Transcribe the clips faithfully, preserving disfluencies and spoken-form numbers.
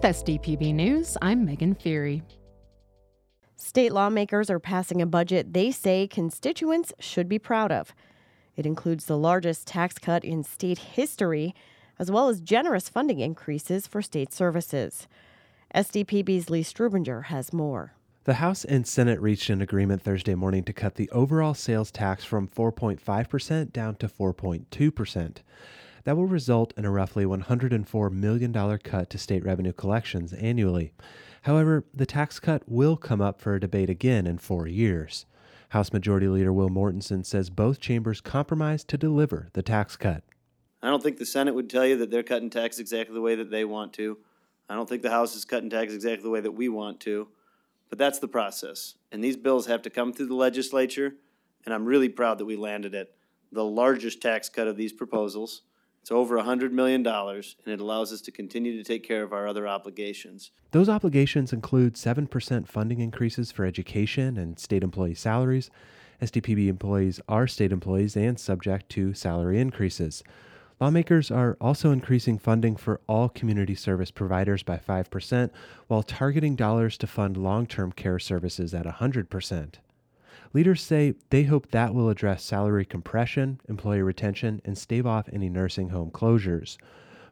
With S D P B News, I'm Megan Feary. State lawmakers are passing a budget they say constituents should be proud of. It includes the largest tax cut in state history, as well as generous funding increases for state services. S D P B's Lee Strubinger has more. The House and Senate reached an agreement Thursday morning to cut the overall sales tax from four point five percent down to four point two percent. That will result in a roughly one hundred four million dollars cut to state revenue collections annually. However, the tax cut will come up for a debate again in four years. House Majority Leader Will Mortensen says both chambers compromised to deliver the tax cut. I don't think the Senate would tell you that they're cutting tax exactly the way that they want to. I don't think the House is cutting tax exactly the way that we want to. But that's the process. And these bills have to come through the legislature. And I'm really proud that we landed at the largest tax cut of these proposals. It's over one hundred million dollars, and it allows us to continue to take care of our other obligations. Those obligations include seven percent funding increases for education and state employee salaries. S D P B employees are state employees and subject to salary increases. Lawmakers are also increasing funding for all community service providers by five percent, while targeting dollars to fund long-term care services at one hundred percent. Leaders say they hope that will address salary compression, employee retention, and stave off any nursing home closures.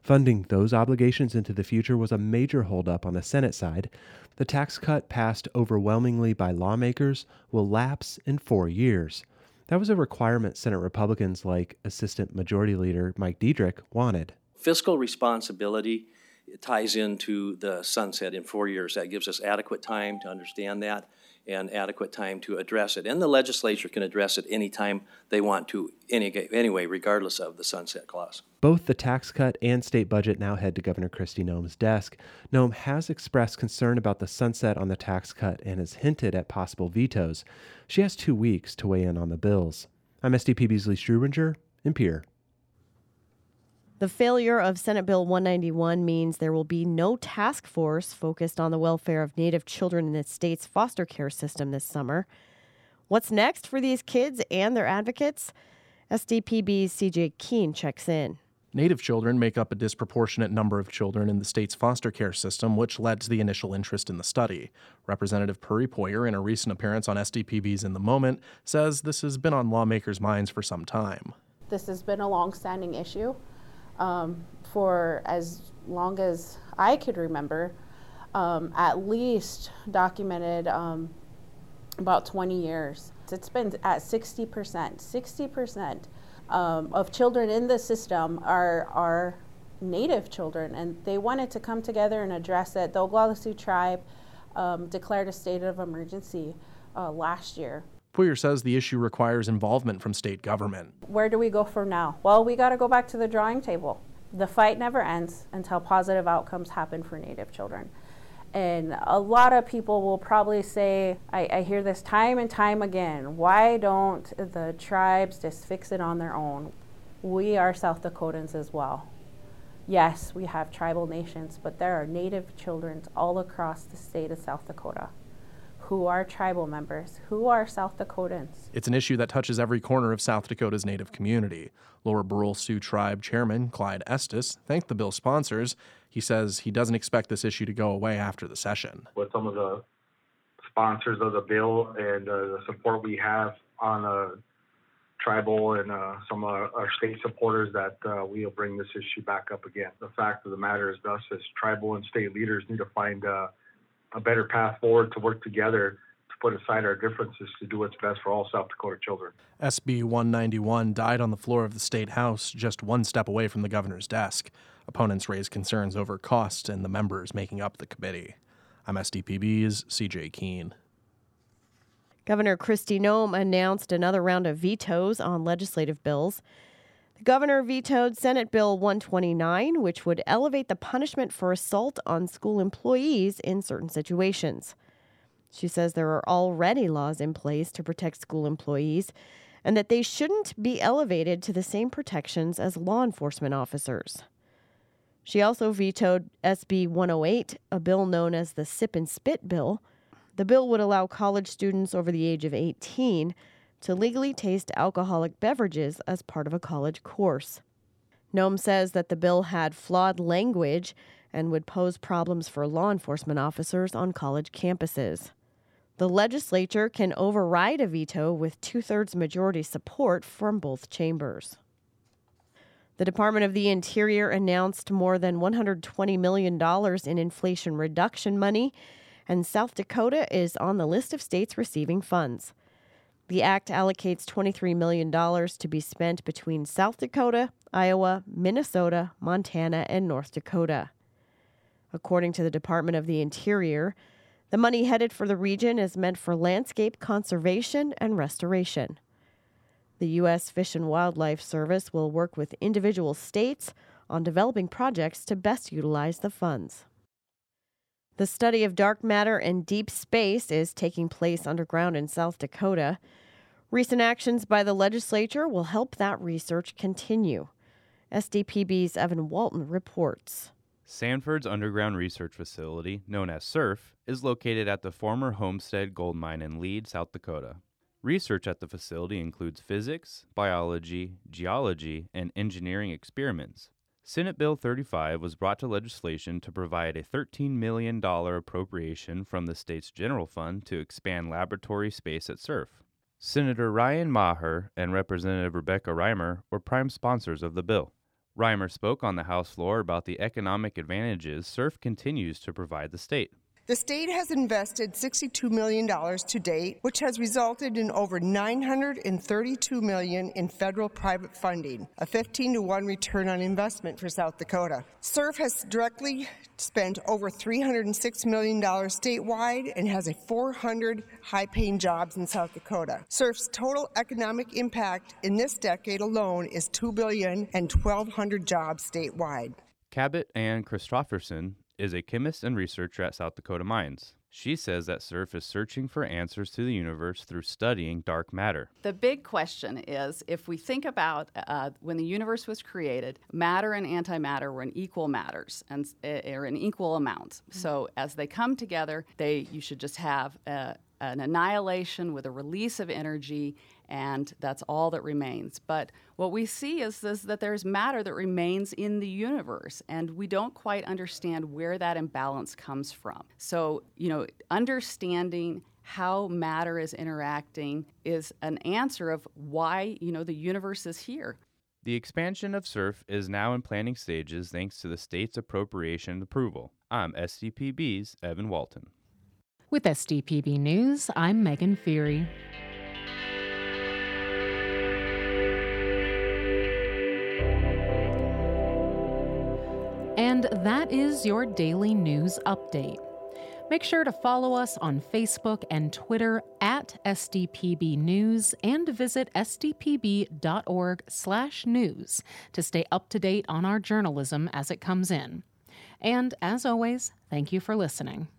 Funding those obligations into the future was a major holdup on the Senate side. The tax cut, passed overwhelmingly by lawmakers, will lapse in four years. That was a requirement Senate Republicans like Assistant Majority Leader Mike Diedrich wanted. Fiscal responsibility ties into the sunset in four years. That gives us adequate time to understand that, and adequate time to address it. And the legislature can address it any time they want to, any, anyway, regardless of the sunset clause. Both the tax cut and state budget now head to Governor Kristi Noem's desk. Noem has expressed concern about the sunset on the tax cut and has hinted at possible vetoes. She has two weeks to weigh in on the bills. I'm S D P B's Lee Strubinger in Pierre. The failure of Senate Bill one ninety-one means there will be no task force focused on the welfare of Native children in the state's foster care system this summer. What's next for these kids and their advocates? S D P B's C J Keene checks in. Native children make up a disproportionate number of children in the state's foster care system, which led to the initial interest in the study. Representative Peri Pourier, in a recent appearance on S D P B's In the Moment, says this has been on lawmakers' minds for some time. This has been a long-standing issue. Um, for as long as I could remember, um, at least documented um, about twenty years. It's been at sixty percent, sixty percent um, of children in the system are, are Native children, and they wanted to come together and address it. The Oglala Sioux Tribe um, declared a state of emergency uh, last year. Poirier says the issue requires involvement from state government. Where do we go from now? Well, we got to go back to the drawing table. The fight never ends until positive outcomes happen for Native children. And a lot of people will probably say, I, I hear this time and time again, why don't the tribes just fix it on their own? We are South Dakotans as well. Yes, we have tribal nations, but there are Native children all across the state of South Dakota who are tribal members, who are South Dakotans. It's an issue that touches every corner of South Dakota's Native community. Lower Brule Sioux Tribe Chairman Clyde Estes thanked the bill's sponsors. He says he doesn't expect this issue to go away after the session. With some of the sponsors of the bill and uh, the support we have on uh, tribal and uh, some of our state supporters, that uh, we'll bring this issue back up again. The fact of the matter is thus, as tribal and state leaders need to find uh, a better path forward to work together to put aside our differences to do what's best for all South Dakota children. S B one ninety-one died on the floor of the State House, just one step away from the governor's desk. Opponents raised concerns over cost and the members making up the committee. I'm S D P B's C J Keene. Governor Kristi Noem announced another round of vetoes on legislative bills. The governor vetoed Senate Bill one twenty-nine, which would elevate the punishment for assault on school employees in certain situations. She says there are already laws in place to protect school employees and that they shouldn't be elevated to the same protections as law enforcement officers. She also vetoed S B one oh eight, a bill known as the Sip and Spit Bill. The bill would allow college students over the age of eighteen to legally taste alcoholic beverages as part of a college course. Noem says that the bill had flawed language and would pose problems for law enforcement officers on college campuses. The legislature can override a veto with two-thirds majority support from both chambers. The Department of the Interior announced more than one hundred twenty million dollars in inflation reduction money, and South Dakota is on the list of states receiving funds. The act allocates twenty-three million dollars to be spent between South Dakota, Iowa, Minnesota, Montana, and North Dakota. According to the Department of the Interior, the money headed for the region is meant for landscape conservation and restoration. The U S Fish and Wildlife Service will work with individual states on developing projects to best utilize the funds. The study of dark matter and deep space is taking place underground in South Dakota. Recent actions by the legislature will help that research continue. S D P B's Evan Walton reports. Sanford's underground research facility, known as SURF, is located at the former Homestead Gold Mine in Lead, South Dakota. Research at the facility includes physics, biology, geology, and engineering experiments. Senate Bill thirty-five was brought to legislation to provide a thirteen million dollars appropriation from the state's general fund to expand laboratory space at SURF. Senator Ryan Maher and Representative Rebecca Reimer were prime sponsors of the bill. Reimer spoke on the House floor about the economic advantages SURF continues to provide the state. The state has invested sixty-two million dollars to date, which has resulted in over nine hundred thirty-two million dollars in federal private funding, a fifteen to one return on investment for South Dakota. SURF has directly spent over three hundred six million dollars statewide and has a four hundred high-paying jobs in South Dakota. SURF's total economic impact in this decade alone is two billion dollars and one thousand two hundred jobs statewide. Cabot and Christofferson is a chemist and researcher at South Dakota Mines. She says that SURF is searching for answers to the universe through studying dark matter. The big question is, if we think about uh, when the universe was created, matter and antimatter were in equal matters, and uh, or in equal amounts. Mm-hmm. So as they come together, they you should just have a, an annihilation with a release of energy, and that's all that remains. But what we see is, is that there's matter that remains in the universe, and we don't quite understand where that imbalance comes from. So, you know, understanding how matter is interacting is an answer of why, you know, the universe is here. The expansion of SURF is now in planning stages thanks to the state's appropriation approval. I'm S D P B's Evan Walton. With S D P B News, I'm Megan Feary. And that is your daily news update. Make sure to follow us on Facebook and Twitter at S D P B News and visit sdpb.org slash news to stay up to date on our journalism as it comes in. And as always, thank you for listening.